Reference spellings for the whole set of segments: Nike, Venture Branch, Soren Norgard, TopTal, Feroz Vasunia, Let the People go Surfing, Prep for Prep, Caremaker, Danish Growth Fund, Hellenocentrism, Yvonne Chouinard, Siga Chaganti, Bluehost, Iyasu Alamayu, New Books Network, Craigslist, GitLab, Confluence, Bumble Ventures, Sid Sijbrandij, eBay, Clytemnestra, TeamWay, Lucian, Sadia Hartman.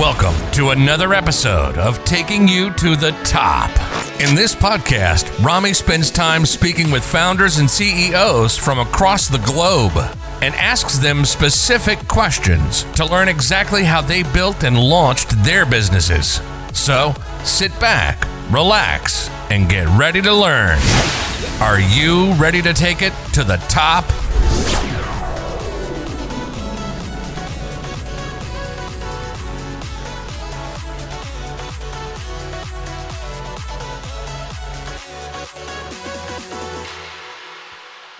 Welcome to another episode of Taking You to the Top. In this podcast, Rami spends time speaking with founders and CEOs from across the globe and asks them specific questions to learn exactly how they built and launched their businesses. So sit back, relax, and get ready to learn. Are you ready to take it to the top?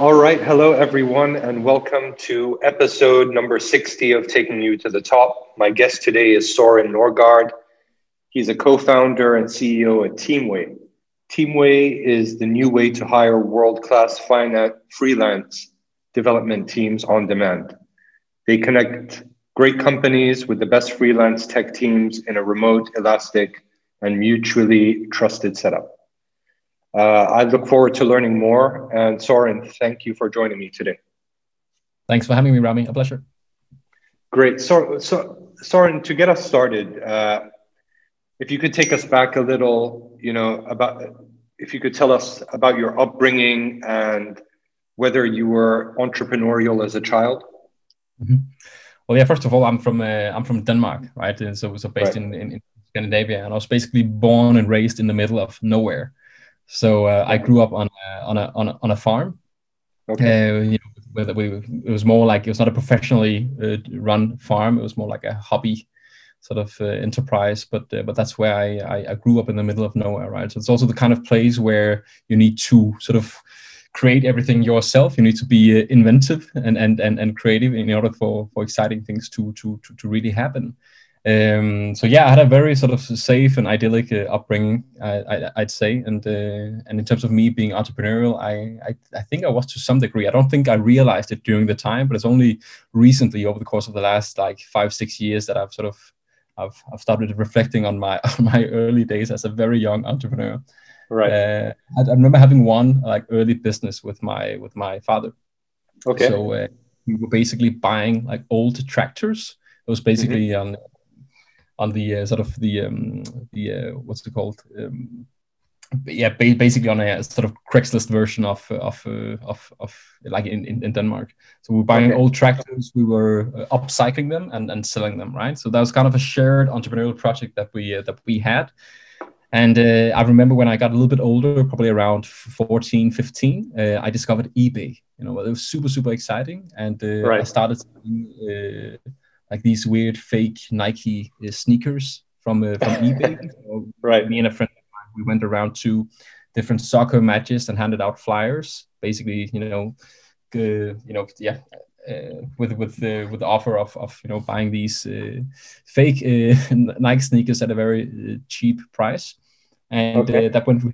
All right. Hello, everyone, and welcome to episode number 60 of Taking You to the Top. My guest today is Soren Norgard. He's a co-founder and CEO at TeamWay. TeamWay is the new way to hire world-class freelance development teams on demand. They connect great companies with the best freelance tech teams in a remote, elastic, and mutually trusted setup. I look forward to learning more. And Soren, thank you for joining me today. Thanks for having me, Rami. A pleasure. Great. So Soren, to get us started, if you could take us back a little, if you could tell us about your upbringing and whether you were entrepreneurial as a child. Mm-hmm. Well, yeah. First of all, I'm from Denmark, right? And so based in Scandinavia, and I was basically born and raised in the middle of nowhere. So I grew up on a farm. Okay. It was more like it was not a professionally run farm. It was more like a hobby sort of enterprise. But that's where I grew up in the middle of nowhere, right? So it's also the kind of place where you need to sort of create everything yourself. You need to be inventive and creative in order for exciting things to really happen. So yeah, I had a very sort of safe and idyllic upbringing, I'd say. And in terms of me being entrepreneurial, I think I was to some degree. I don't think I realized it during the time, but it's only recently over the course of the last 5-6 years that I've started reflecting on my early days as a very young entrepreneur. Right. I remember having one early business with my father. Okay. So we were basically buying old tractors. It was basically on the basically on a sort of Craigslist version of in Denmark. So we were buying old tractors, we were upcycling them and selling them, right? So that was kind of a shared entrepreneurial project that we had. And I remember when I got a little bit older, probably around 14, 15, I discovered eBay. It was super, super exciting, and I started seeing, these weird fake Nike sneakers from eBay. So right. Me and a friend of mine, we went around to different soccer matches and handed out flyers, basically, with the offer of buying these fake Nike sneakers at a very cheap price, and that went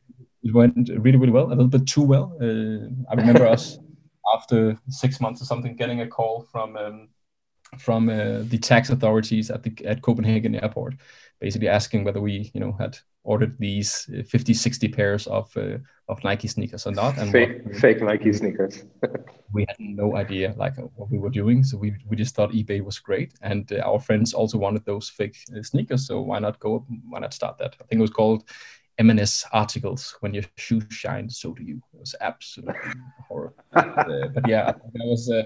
really, really well, a little bit too well. I remember us after 6 months or something getting a call from the tax authorities at Copenhagen airport, basically asking whether we had ordered these 50-60 pairs of Nike sneakers or not, and fake Nike sneakers. We had no idea what we were doing, so we just thought eBay was great, and our friends also wanted those fake sneakers, so why not start that? I think it was called M&S articles, when your shoes shine, so do you. It was absolutely horrible. But yeah, that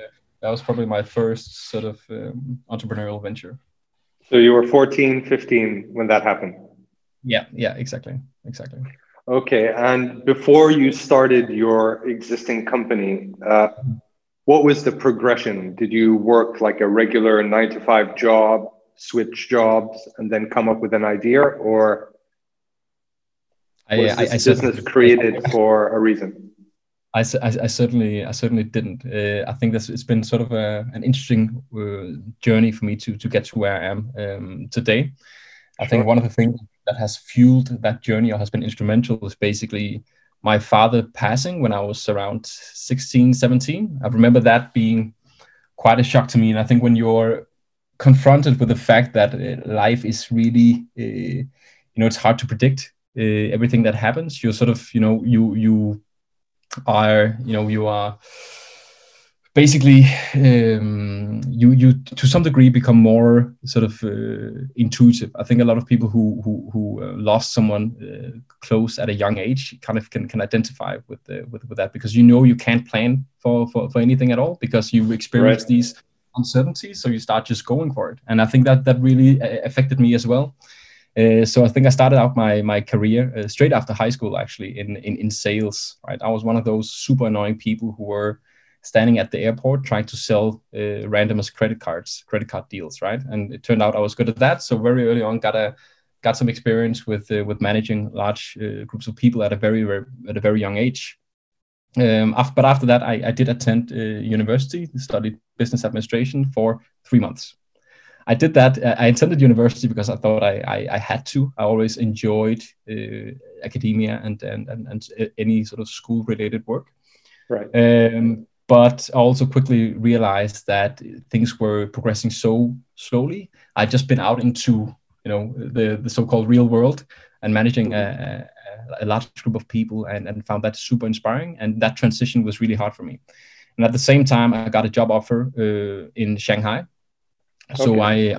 was probably my first sort of entrepreneurial venture. So you were 14, 15 when that happened? Yeah, exactly. Okay, and before you started your existing company, what was the progression? Did you work a regular 9-to-5 job, switch jobs, and then come up with an idea? Or was this business created for a reason? I certainly didn't. I think it's been sort of an interesting journey for me to get to where I am today. I think one of the things that has fueled that journey or has been instrumental is basically my father passing when I was around 16, 17. I remember that being quite a shock to me. And I think when you're confronted with the fact that life is really, it's hard to predict everything that happens, you're sort of, you are basically you to some degree become more sort of intuitive. I think a lot of people who lost someone close at a young age kind of can identify with that, because you know you can't plan for anything at all, because you've experienced these uncertainties, so you start just going for it. And I think that really affected me as well. So I think I started out my career straight after high school, actually, in sales. Right, I was one of those super annoying people who were standing at the airport trying to sell randomers credit card deals. Right, and it turned out I was good at that. So very early on, got some experience with managing large groups of people at a very young age. But after that, I did attend university, studied business administration for 3 months. I did that. I attended university because I thought I had to. I always enjoyed academia and any sort of school-related work. Right. But I also quickly realized that things were progressing so slowly. I'd just been out into the so-called real world and managing a large group of people, and found that super inspiring. And that transition was really hard for me. And at the same time, I got a job offer in Shanghai. So okay. I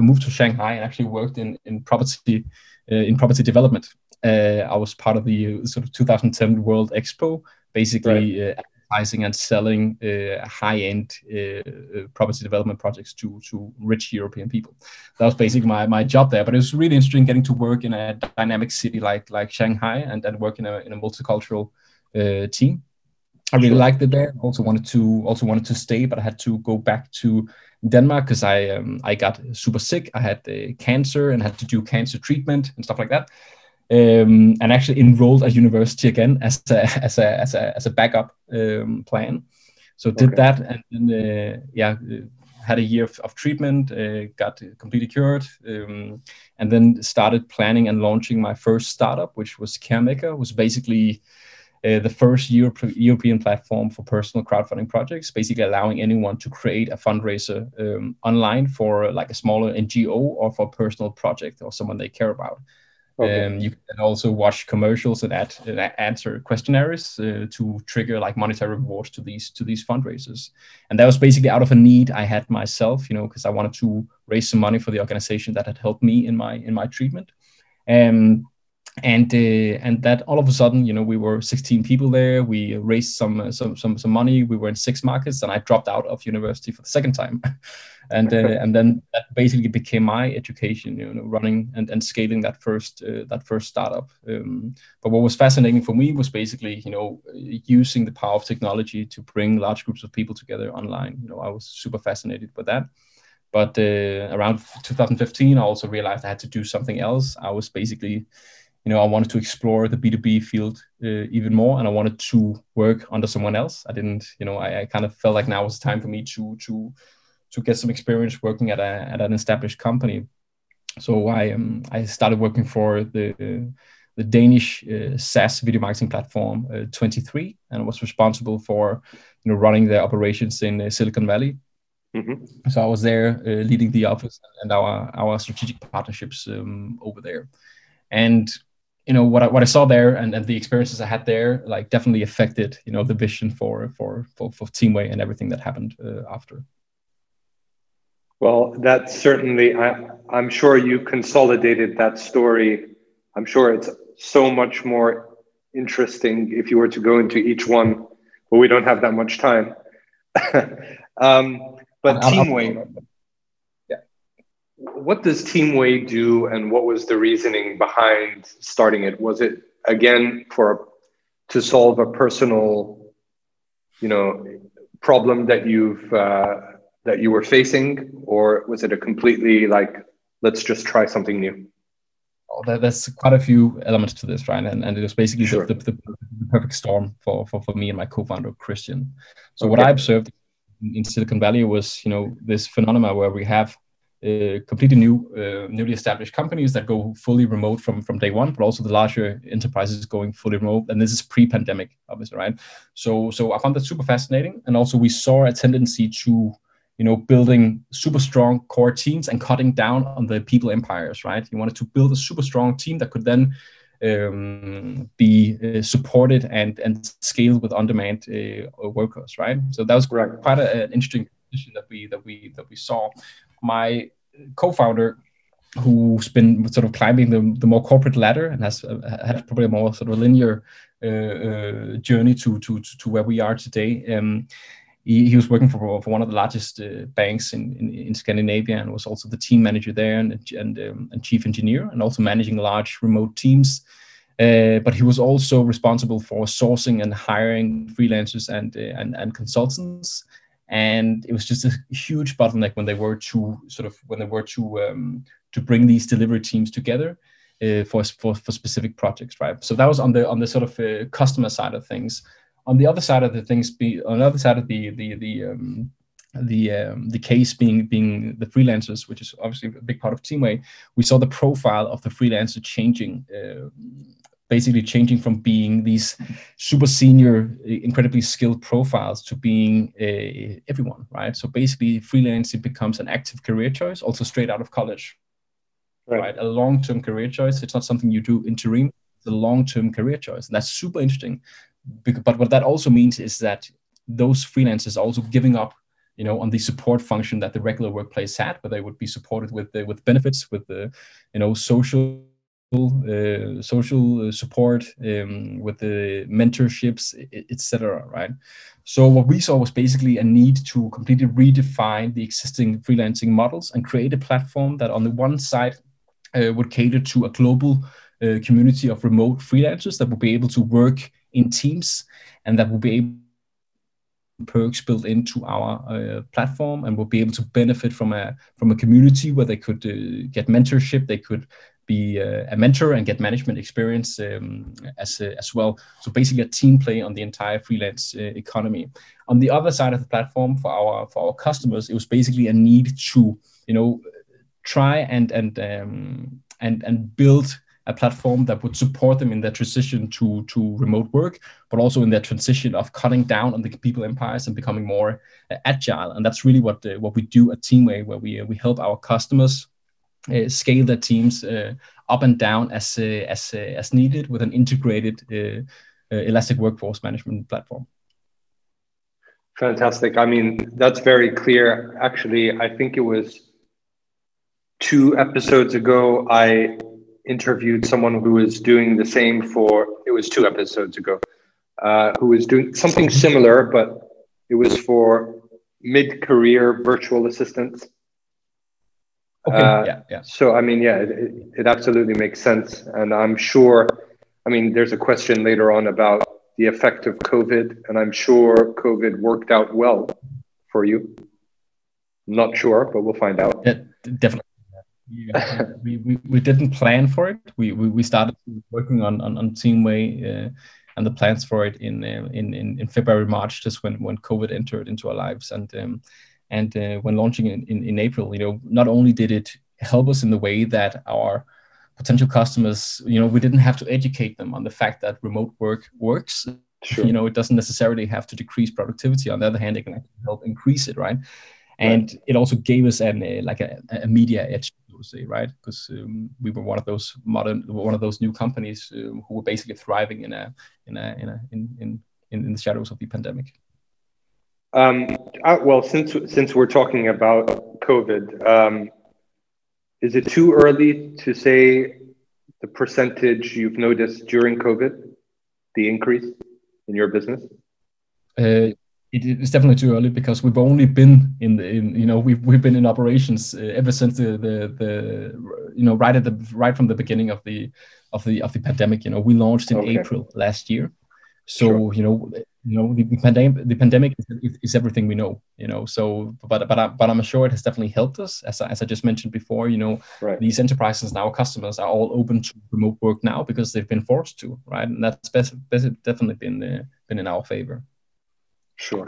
moved to Shanghai and actually worked in property development. I was part of the sort of 2010 World Expo, basically advertising and selling high-end property development projects to rich European people. That was basically my job there. But it was really interesting getting to work in a dynamic city like Shanghai and work in a multicultural team. I really liked it there. Also wanted to stay, but I had to go back to Denmark because I got super sick. I had cancer and had to do cancer treatment and stuff like that. And actually enrolled at university again as a backup plan. So did that, and then had a year of treatment, got completely cured, and then started planning and launching my first startup, which was Caremaker, was basically the first European platform for personal crowdfunding projects, basically allowing anyone to create a fundraiser online for like a smaller NGO or for a personal project or someone they care about. Okay. You can also watch commercials and answer questionnaires to trigger like monetary rewards to these fundraisers. And that was basically out of a need I had myself, because I wanted to raise some money for the organization that had helped me in my treatment. And that all of a sudden, we were 16 people there. We raised some money. We were in 6 markets, and I dropped out of university for the second time. And then that basically became my education, running and scaling that first startup. But what was fascinating for me was basically, using the power of technology to bring large groups of people together online. I was super fascinated with that. But around 2015, I also realized I had to do something else. I was basically I wanted to explore the B2B field even more, and I wanted to work under someone else. I didn't, I kind of felt like now was the time for me to get some experience working at an established company. So I started working for the Danish SaaS video marketing platform 23, and was responsible for running their operations in Silicon Valley. Mm-hmm. So I was there leading the office and our strategic partnerships over there. And what I saw there and the experiences I had there, like, definitely affected the vision for TeamWay and everything that happened after. Well, that certainly, I'm sure you consolidated that story. I'm sure it's so much more interesting if you were to go into each one, but we don't have that much time. But TeamWay. What does TeamWay do, and what was the reasoning behind starting it? Was it, again, to solve a personal, problem that you were facing, or was it a completely let's just try something new? Oh, there's quite a few elements to this, right? And it was basically the perfect storm for me and my co-founder Christian. So what I observed in Silicon Valley was, this phenomena where we have completely newly established companies that go fully remote from day one, but also the larger enterprises going fully remote. And this is pre-pandemic, obviously, right? So I found that super fascinating. And also we saw a tendency to, building super strong core teams and cutting down on the people empires, right? You wanted to build a super strong team that could then be supported and scaled with on-demand workers, right? So that was quite an interesting position that we saw. My co-founder, who's been sort of climbing the more corporate ladder and has had probably a more sort of linear journey to where we are today. He was working for one of the largest banks in Scandinavia, and was also the team manager there and chief engineer, and also managing large remote teams. But he was also responsible for sourcing and hiring freelancers and consultants. And it was just a huge bottleneck when they were to bring these delivery teams together for specific projects, right? So that was on the sort of customer side of things. On the other side of the things, the case being the freelancers, which is obviously a big part of TeamWay, we saw the profile of the freelancer changing, basically changing from being these super senior, incredibly skilled profiles to being everyone, right? So basically, freelancing becomes an active career choice, also straight out of college, right? A long-term career choice. It's not something you do interim. It's a long-term career choice, and that's super interesting. But what that also means is that those freelancers are also giving up, you know, on the support function that the regular workplace had, where they would be supported with benefits, with the, you know, social support, with the mentorships, etc. Right. So what we saw was basically a need to completely redefine the existing freelancing models and create a platform that, on the one side, would cater to a global community of remote freelancers that would be able to work in teams, and that will be able perks built into our platform, and will be able to benefit from a community where they could get mentorship, they could be a mentor and get management experience as well. So basically, a team play on the entire freelance economy. On the other side of the platform, for our customers, it was basically a need to, you know, try and build a platform that would support them in their transition to remote work, but also in their transition of cutting down on the people empires and becoming more agile. And that's really what we do at TeamWay, where we help our customers scale their teams up and down as needed, with an integrated elastic workforce management platform. Fantastic. I mean, that's very clear. Actually, I think it was 2 episodes ago, I interviewed someone who was doing the same who was doing something similar, but it was for mid-career virtual assistants. Okay. Yeah. So, I mean, yeah, it absolutely makes sense. And I'm sure, I mean, there's a question later on about the effect of COVID, and I'm sure COVID worked out well for you. Not sure, but we'll find out. Yeah, definitely. Yeah, we didn't plan for it. We started working on TeamWay and the plans for it in February, March, just when COVID entered into our lives, and when launching in April, you know, not only did it help us in the way that our potential customers, you know, we didn't have to educate them on the fact that remote work works. Sure. You know, it doesn't necessarily have to decrease productivity. On the other hand, it can actually help increase it, right? And it also gave us a media edge, so to say, right? Because we were one of those new companies who were basically thriving in the shadows of the pandemic. Well, since we're talking about COVID, is it too early to say the percentage you've noticed during COVID, the increase in your business? It's definitely too early, because we've only been we've been in operations ever since the you know, right from the beginning of the pandemic. You know, we launched in April last year, so you know the pandemic is everything we know. You know, so but I'm sure it has definitely helped us, as I just mentioned before. You know, these enterprises now, customers are all open to remote work now because they've been forced to, right, and that's definitely been in our favor. Sure.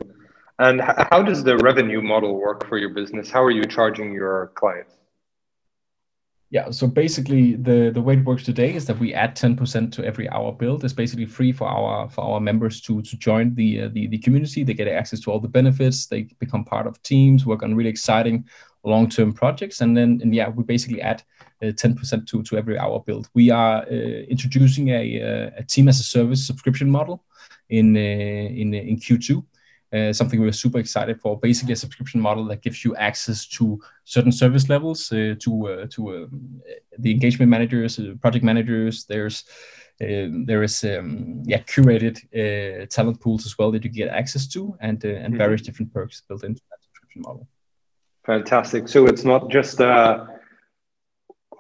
And how does the revenue model work for your business? How are you charging your clients? Yeah, so basically the way it works today is that we add 10% to every hour billed. It's basically free for our members to join the community. They get access to all the benefits. They become part of teams, work on really exciting long-term projects. And then, we basically add 10% to every hour built. We are introducing a team as a service subscription model in Q2. Something we're super excited for, basically a subscription model that gives you access to certain service levels, to the engagement managers, project managers. There is curated talent pools as well that you get access to, and various different perks built into that subscription model. Fantastic. So it's not just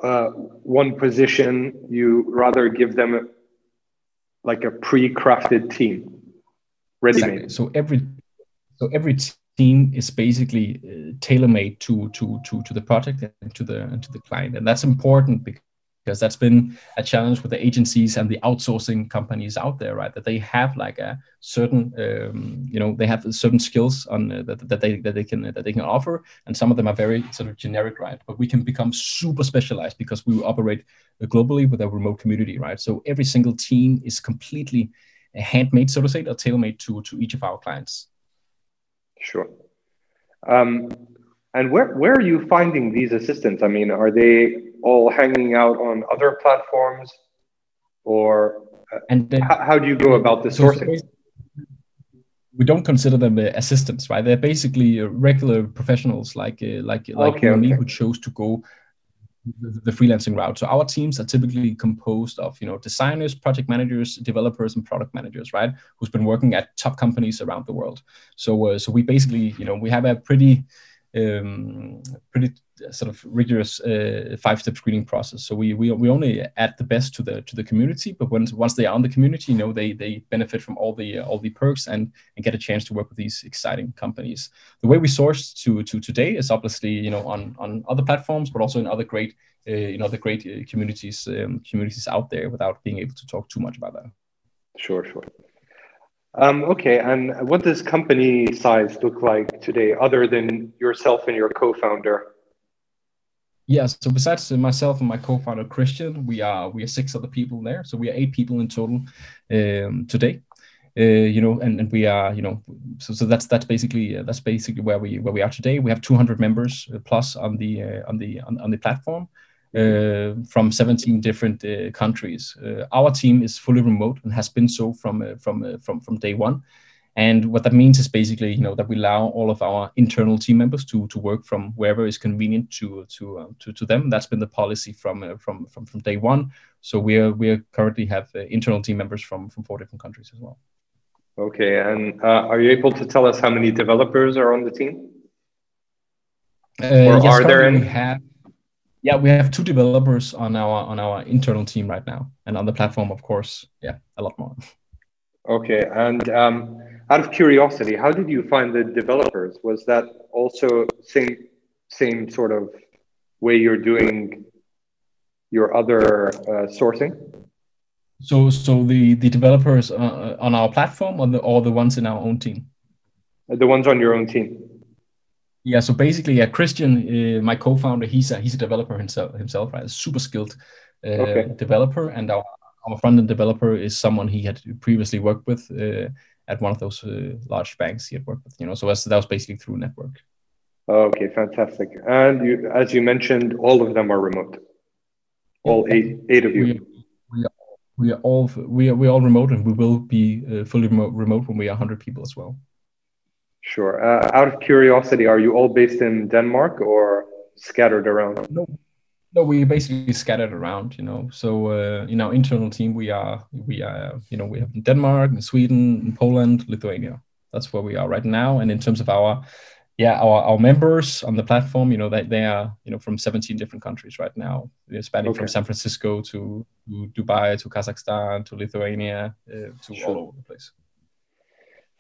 one position, you rather give them like a pre-crafted team, ready-made. Exactly. So every team is basically tailor-made to the project and to the client, and that's important because that's been a challenge with the agencies and the outsourcing companies out there, right? That they have like a certain, they have certain skills on that they can offer, and some of them are very sort of generic, right? But we can become super specialized because we operate globally with a remote community, right? So every single team is completely handmade, so to say, or tailor-made to each of our clients. Sure. And where are you finding these assistants? I mean, are they all hanging out on other platforms, or how do you go about the sourcing? We don't consider them assistants, right? They're basically regular professionals like me, who chose to go the freelancing route. So our teams are typically composed of, designers, project managers, developers, and product managers, right? Who's been working at top companies around the world. So we basically, we have a pretty sort of rigorous 5-step screening process. So we only add the best to the community. But once they are on the community, they benefit from all the perks and get a chance to work with these exciting companies. The way we source to today is obviously on other platforms, but also in other great communities out there. Without being able to talk too much about that. Sure. Okay, and what does company size look like today, other than yourself and your co-founder? Yes. So besides myself and my co-founder Christian, we are 6 other people there. So we are 8 people in total today. And we are, so that's basically where we are today. We have 200 members plus on the platform from 17 different countries. Our team is fully remote and has been so from day one. And what that means is basically, that we allow all of our internal team members to work from wherever is convenient to them. That's been the policy from day one. So we currently have internal team members from 4 different countries as well. Okay, and are you able to tell us how many developers are on the team? Or are there any? We have 2 developers on our internal team right now, and on the platform, of course, a lot more. Okay, and out of curiosity, how did you find the developers? Was that also same sort of way you're doing your other sourcing? So the developers on our platform, or the ones in our own team? The ones on your own team. Yeah, so basically, Christian, my co-founder, he's a developer himself, right? A super skilled developer, and our front-end developer is someone he had previously worked with at one of those large banks he had worked with, so that was basically through network. Okay, fantastic. And as you mentioned, all of them are remote. All eight of you. We are all remote, and we will be fully remote when we are 100 people as well. Sure. Out of curiosity, are you all based in Denmark or scattered around? No, we're basically scattered around, So in our internal team, we are we have in Denmark, in Sweden, in Poland, Lithuania. That's where we are right now. And in terms of our members on the platform, they are from 17 different countries right now, spanning from San Francisco to Dubai to Kazakhstan to Lithuania to all over the place.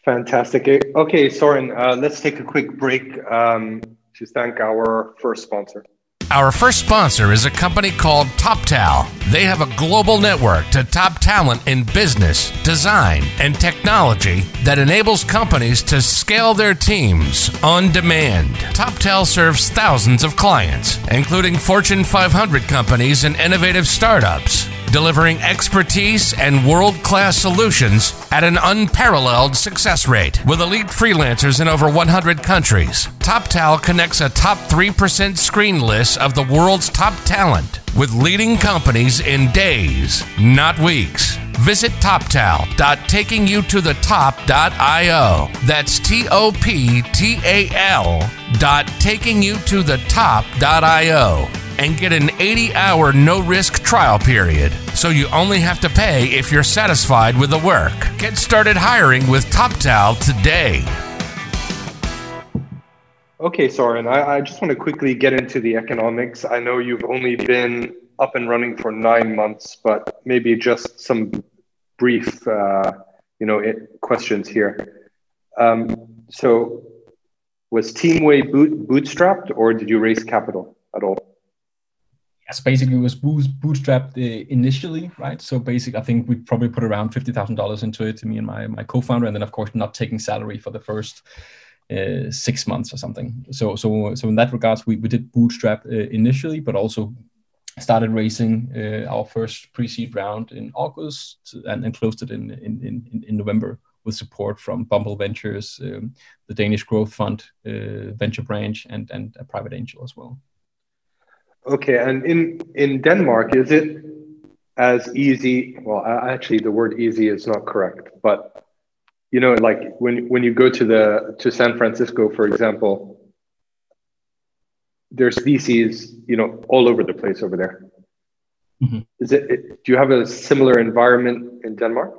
Fantastic. Okay, Soren, let's take a quick break to thank our first sponsor. Our first sponsor is a company called TopTal. They have a global network to top talent in business, design, and technology that enables companies to scale their teams on demand. TopTal serves thousands of clients, including Fortune 500 companies and innovative startups. delivering expertise and world-class solutions at an unparalleled success rate. With elite freelancers in over 100 countries, TopTal connects a top 3% screen list of the world's top talent with leading companies in days, not weeks. Visit toptal.takingyoutothetop.io. That's TOPTAL.takingyoutothetop.io. And get an 80-hour no-risk trial period, so you only have to pay if you're satisfied with the work. Get started hiring with TopTal today. Okay, Soren, I just want to quickly get into the economics. I know you've only been up and running for 9 months, but maybe just some brief questions here. So was TeamWay bootstrapped, or did you raise capital at all? Yes, basically it was bootstrapped initially, right? So basically, I think we probably put around $50,000 into it, to me and my co-founder, and then of course not taking salary for the first 6 months or something. So in that regards, we did bootstrap initially, but also started raising our first pre-seed round in August and closed it in November with support from Bumble Ventures, the Danish Growth Fund, Venture Branch, and a private angel as well. Okay, and in Denmark, is it as easy? Well, actually, the word "easy" is not correct, but you know, like when you go to San Francisco, for example, there's VCs, you know, all over the place over there. Mm-hmm. Do you have a similar environment in Denmark?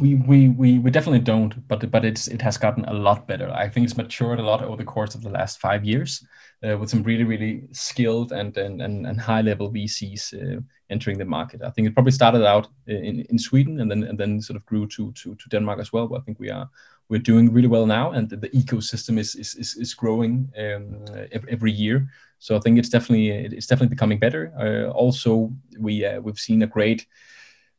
We definitely don't, but it has gotten a lot better. I think it's matured a lot over the course of the last 5 years, with some really, really skilled and high-level VCs entering the market. I think it probably started out in Sweden and then sort of grew to Denmark as well. But I think we're doing really well now, and the ecosystem is growing every year. So I think it's definitely becoming better. Also, we've seen a great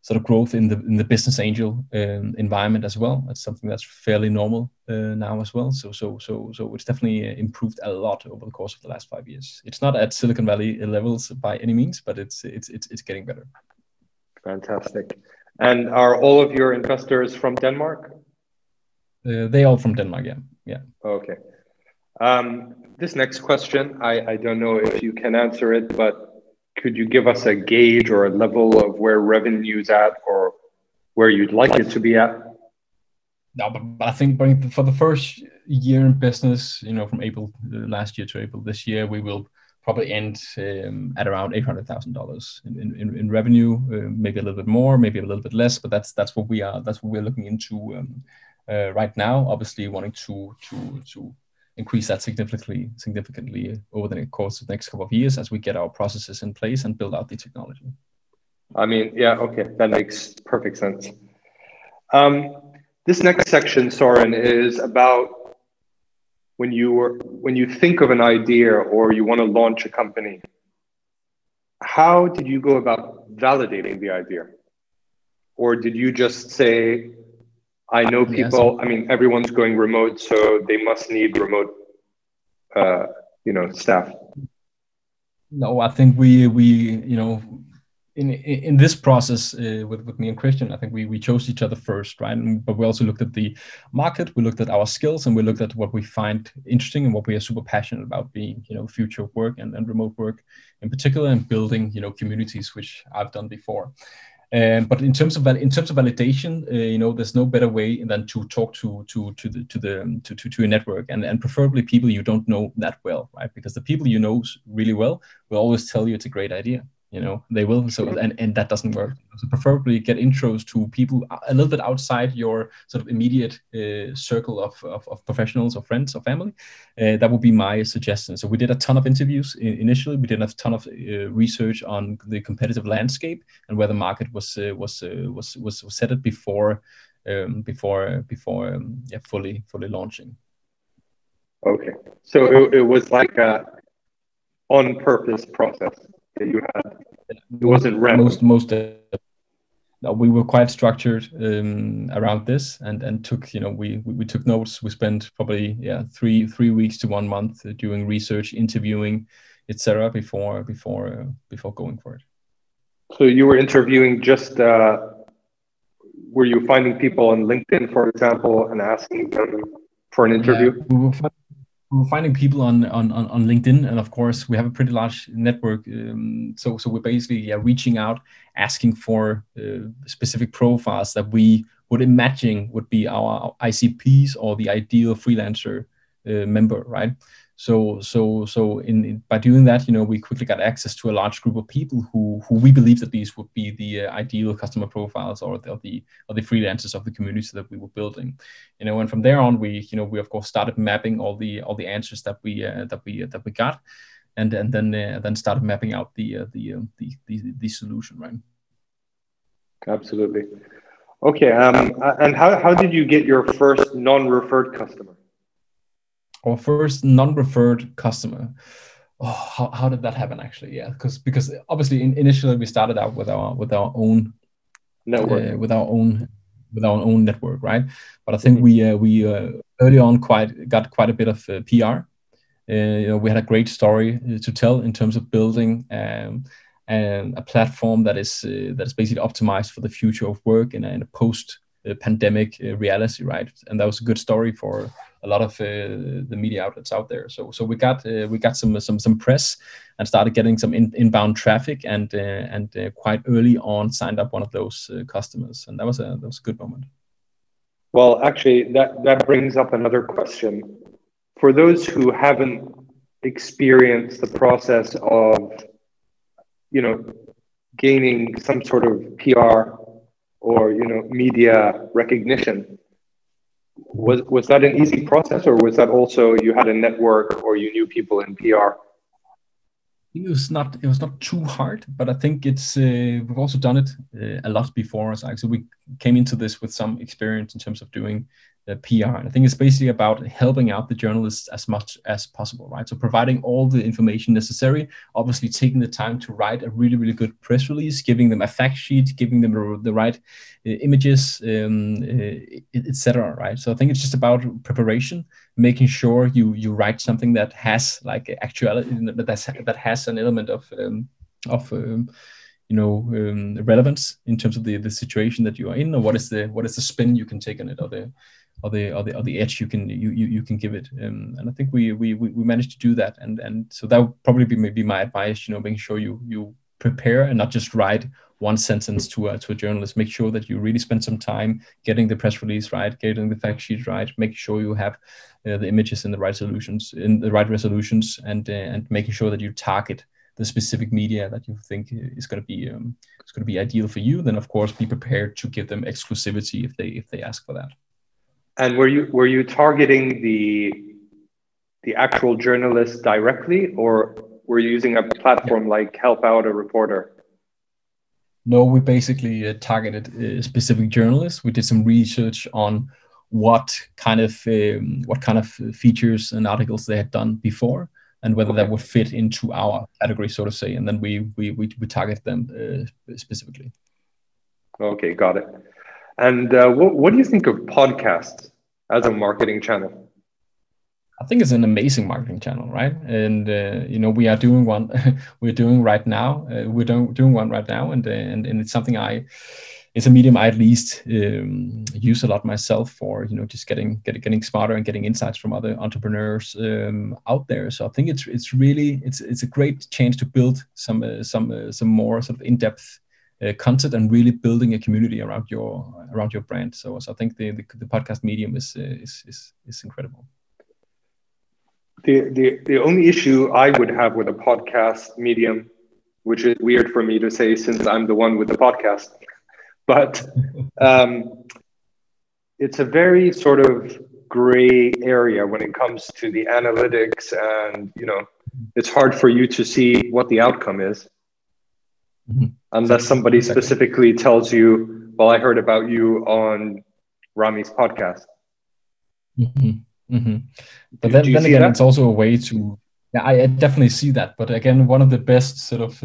sort of growth in the business angel environment as well. That's something that's fairly normal now as well. So it's definitely improved a lot over the course of the last 5 years. It's not at Silicon Valley levels by any means, but it's getting better. Fantastic. And are all of your investors from Denmark? They all from Denmark. Yeah. Okay. This next question, I don't know if you can answer it, but could you give us a gauge or a level of where revenue's at or where you'd like it to be at? No, but I think for the first year in business, you know, from April last year to April this year, we will probably end at around $800,000 in revenue, maybe a little bit more, maybe a little bit less, but that's what we're looking into right now. Obviously, wanting to increase that significantly over the course of the next couple of years as we get our processes in place and build out the technology. I mean, yeah, okay, that makes perfect sense. This next section, Soren, is about when you think of an idea or you want to launch a company, how did you go about validating the idea? Or did you just say, I know people, everyone's going remote, so they must need remote, staff. No, I think we in this process with me and Christian, I think we chose each other first, right? But we also looked at the market, we looked at our skills, and we looked at what we find interesting and what we are super passionate about being, you know, future work and remote work in particular, and building, you know, communities, which I've done before. But in terms of validation, there's no better way than to talk to your network and preferably people you don't know that well, right? Because the people you know really well will always tell you it's a great idea. You know, they will. So and that doesn't work. So preferably get intros to people a little bit outside your sort of immediate circle of professionals or friends or family. That would be my suggestion. So we did a ton of interviews initially. We did a ton of research on the competitive landscape and where the market was set at before fully launching. Okay, so it was like a on purpose process that you had. It wasn't random. No, we were quite structured around this, and took, you know, we took notes. We spent probably three weeks to 1 month doing research, interviewing, etc. before going for it. So you were interviewing just, were you finding people on LinkedIn, for example, and asking them for an interview? Yeah, we're finding people on LinkedIn, and of course we have a pretty large network. So we're basically reaching out, asking for specific profiles that we would imagine would be our ICPs or the ideal freelancer member, right? So by doing that, you know, we quickly got access to a large group of people who we believe that these would be the ideal customer profiles or the freelancers of the community that we were building, you know. And from there on, we of course started mapping all the answers that we got, and then started mapping out the solution, right? Absolutely. Okay. And how did you get your first non-referred customer? Our first non-referred customer. Oh, how did that happen? Actually, yeah, because obviously initially we started out with our own network, with our own network, right? But I think we early on got quite a bit of PR. You know, we had a great story to tell in terms of building a platform that is basically optimized for the future of work in a post-pandemic reality, right? And that was a good story for a lot of the media outlets out there. So we got some press and started getting some inbound traffic, and quite early on signed up one of those customers, and that was a good moment. Well, actually, that brings up another question. For those who haven't experienced the process of, you know, gaining some sort of PR or, you know, media recognition, Was that an easy process, or was that also you had a network or you knew people in PR? It was not too hard, but I think it's we've also done it a lot before. So we came into this with some experience in terms of doing PR, and I think it's basically about helping out the journalists as much as possible, right? So providing all the information necessary, obviously taking the time to write a really, really good press release, giving them a fact sheet, giving them the right images, etc. Right? So I think it's just about preparation, making sure you write something that has like actuality, that has an element of relevance in terms of the situation that you are in, or what is the spin you can take on it, or the edge you can give it. And I think we managed to do that, and so that would probably be maybe my advice. You know, making sure you prepare and not just write one sentence to a journalist. Make sure that you really spend some time getting the press release right, getting the fact sheet right. Make sure you have the images in the right solutions, in the right resolutions, and making sure that you target the specific media that you think is going to be ideal for you. Then of course be prepared to give them exclusivity if they ask for that. And were you targeting the actual journalist directly, or were you using a platform like Help Out a Reporter? No, we basically targeted specific journalists. We did some research on what kind of features and articles they had done before, and whether that would fit into our category, so to say, and then we target them specifically. Okay, got it. And what do you think of podcasts as a marketing channel? I think it's an amazing marketing channel, right? And you know, we are doing one. We're doing one right now, and it's something It's a medium I at least use a lot myself for, you know, just getting smarter and getting insights from other entrepreneurs out there. So I think it's really a great chance to build some more sort of in-depth content and really building a community around your brand. So I think the podcast medium is incredible. The only issue I would have with a podcast medium, which is weird for me to say since I'm the one with the podcast, but it's a very sort of gray area when it comes to the analytics, and, you know, it's hard for you to see what the outcome is unless somebody specifically tells you, well, I heard about you on Rami's podcast. Mm-hmm. Mm-hmm. But then again, it's also a way to, yeah, I definitely see that. But again, one of the best sort of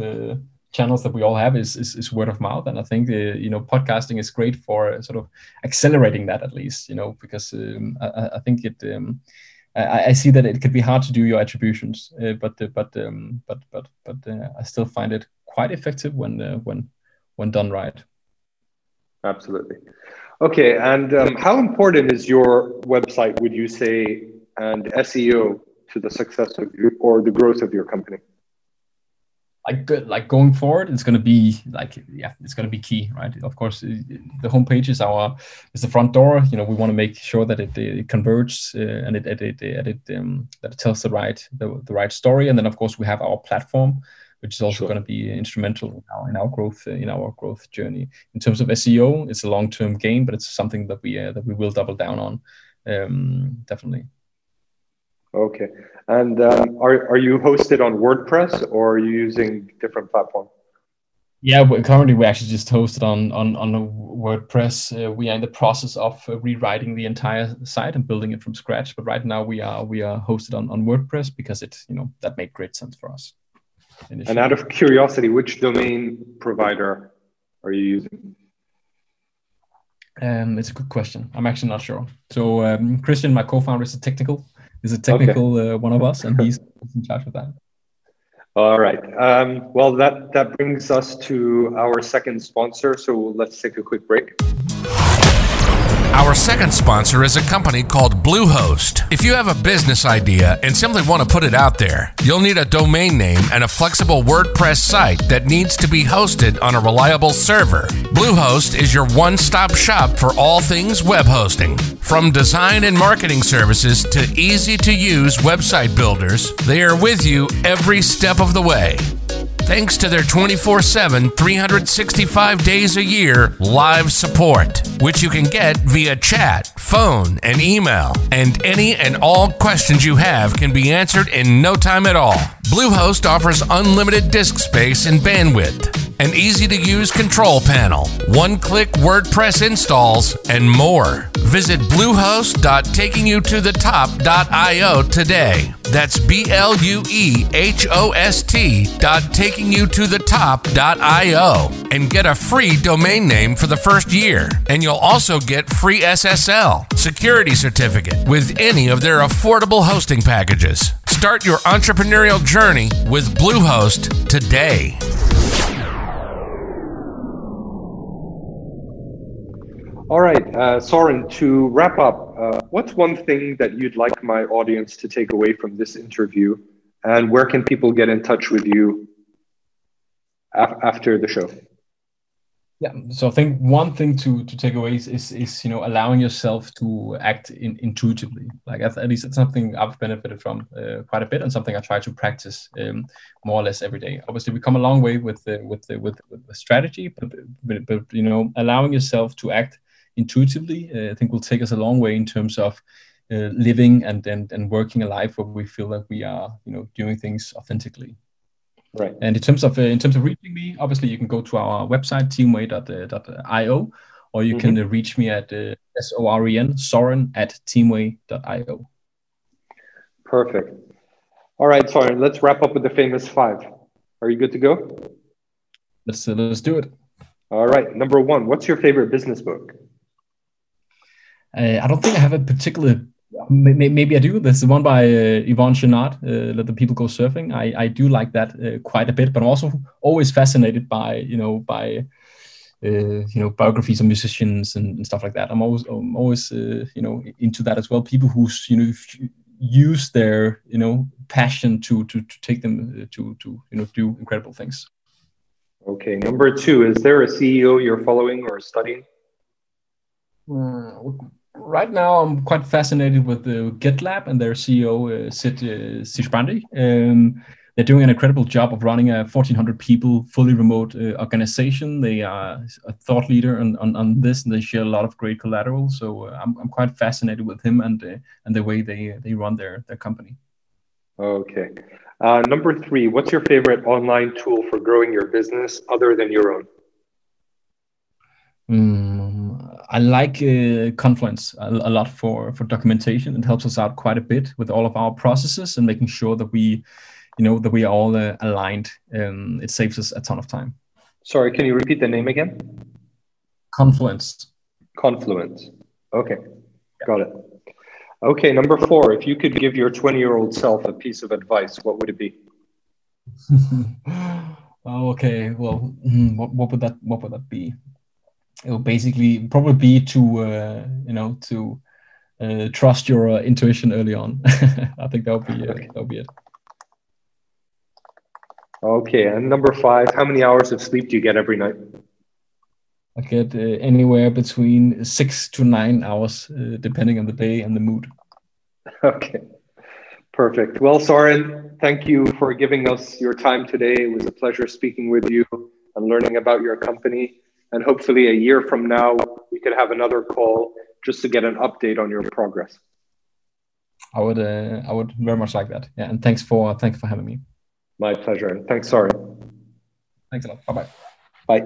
channels that we all have is word of mouth, and I think you know, podcasting is great for sort of accelerating that, at least, you know, because I think it I see that it could be hard to do your attributions, but I still find it quite effective when when done right. Absolutely. Okay, and how important is your website, would you say, and SEO to the success of your, or the growth of your company? Like going forward, it's going to be it's going to be key, right? Of course, the homepage is the front door. You know, we want to make sure that it converts and that it tells the right story. And then, of course, we have our platform, which is also going to be instrumental in our growth journey. In terms of SEO, it's a long-term game, but it's something that we will double down on, definitely. Okay. And are you hosted on WordPress, or are you using different platforms? Yeah, currently we're actually just hosted on WordPress. We are in the process of rewriting the entire site and building it from scratch. But right now we are hosted on WordPress because that made great sense for us initially. And out of curiosity, which domain provider are you using? It's a good question. I'm actually not sure. So Christian, my co-founder, is a technical one of us, and he's in charge of that. All right. Well, that brings us to our second sponsor. So let's take a quick break. Our second sponsor is a company called Bluehost. If you have a business idea and simply want to put it out there, you'll need a domain name and a flexible WordPress site that needs to be hosted on a reliable server. Bluehost is your one-stop shop for all things web hosting. From design and marketing services to easy-to-use website builders, they are with you every step of the way. Thanks to their 24/7, 365 days a year live support, which you can get via chat, phone, and email. And any and all questions you have can be answered in no time at all. Bluehost offers unlimited disk space and bandwidth, an easy-to-use control panel, one-click WordPress installs, and more. Visit bluehost.takingyoutothetop.io today. That's bluehost.takingyoutothetop.io and get a free domain name for the first year. And you'll also get free SSL security certificate with any of their affordable hosting packages. Start your entrepreneurial journey with Bluehost today. All right, Soren, to wrap up, what's one thing that you'd like my audience to take away from this interview, and where can people get in touch with you after the show? Yeah, so I think one thing to take away is allowing yourself to act intuitively. Like at least it's something I've benefited from quite a bit, and something I try to practice more or less every day. Obviously, we come a long way with the strategy, but allowing yourself to act intuitively, I think will take us a long way in terms of living and working a life where we feel that we are, doing things authentically. Right. And in terms of reaching me, obviously you can go to our website, teamway.io, or you can reach me at soren@teamway.io. Perfect. All right, Soren, let's wrap up with the famous five. Are you good to go? Let's do it. All right. Number one, what's your favorite business book? I don't think I have a particular. Maybe I do. That's the one by Yvonne Chouinard, Let the People Go Surfing. I do like that quite a bit, but I'm also always fascinated by biographies of musicians and stuff like that. I'm always into that as well. People who use their passion to take them to do incredible things. Okay, number two, is there a CEO you're following or studying? Right now, I'm quite fascinated with GitLab and their CEO, Sid Sijbrandij. They're doing an incredible job of running a 1,400 people, fully remote organization. They are a thought leader on this, and they share a lot of great collateral. So I'm quite fascinated with him and the way they run their company. Okay. Number three, what's your favorite online tool for growing your business other than your own? I like Confluence a lot for documentation. It helps us out quite a bit with all of our processes and making sure that we are all aligned. It saves us a ton of time. Sorry, can you repeat the name again? Confluence. Confluence. Okay, got it. Okay, number four. If you could give your 20-year-old self a piece of advice, what would it be? Oh, okay. Well, what would that be? It would basically probably be to trust your intuition early on. I think that would be it. Okay, and number 5, how many hours of sleep do you get every night? I get anywhere between 6 to 9 hours, depending on the day and the mood. Okay, perfect. Well, Soren, thank you for giving us your time today. It was a pleasure speaking with you and learning about your company. And hopefully a year from now, we could have another call just to get an update on your progress. I would very much like that. Yeah, and thanks for having me. My pleasure. Thanks, Soren. Thanks a lot. Bye-bye. Bye.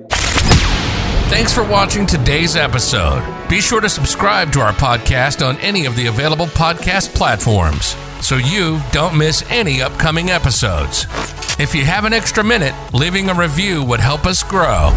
Thanks for watching today's episode. Be sure to subscribe to our podcast on any of the available podcast platforms so you don't miss any upcoming episodes. If you have an extra minute, leaving a review would help us grow.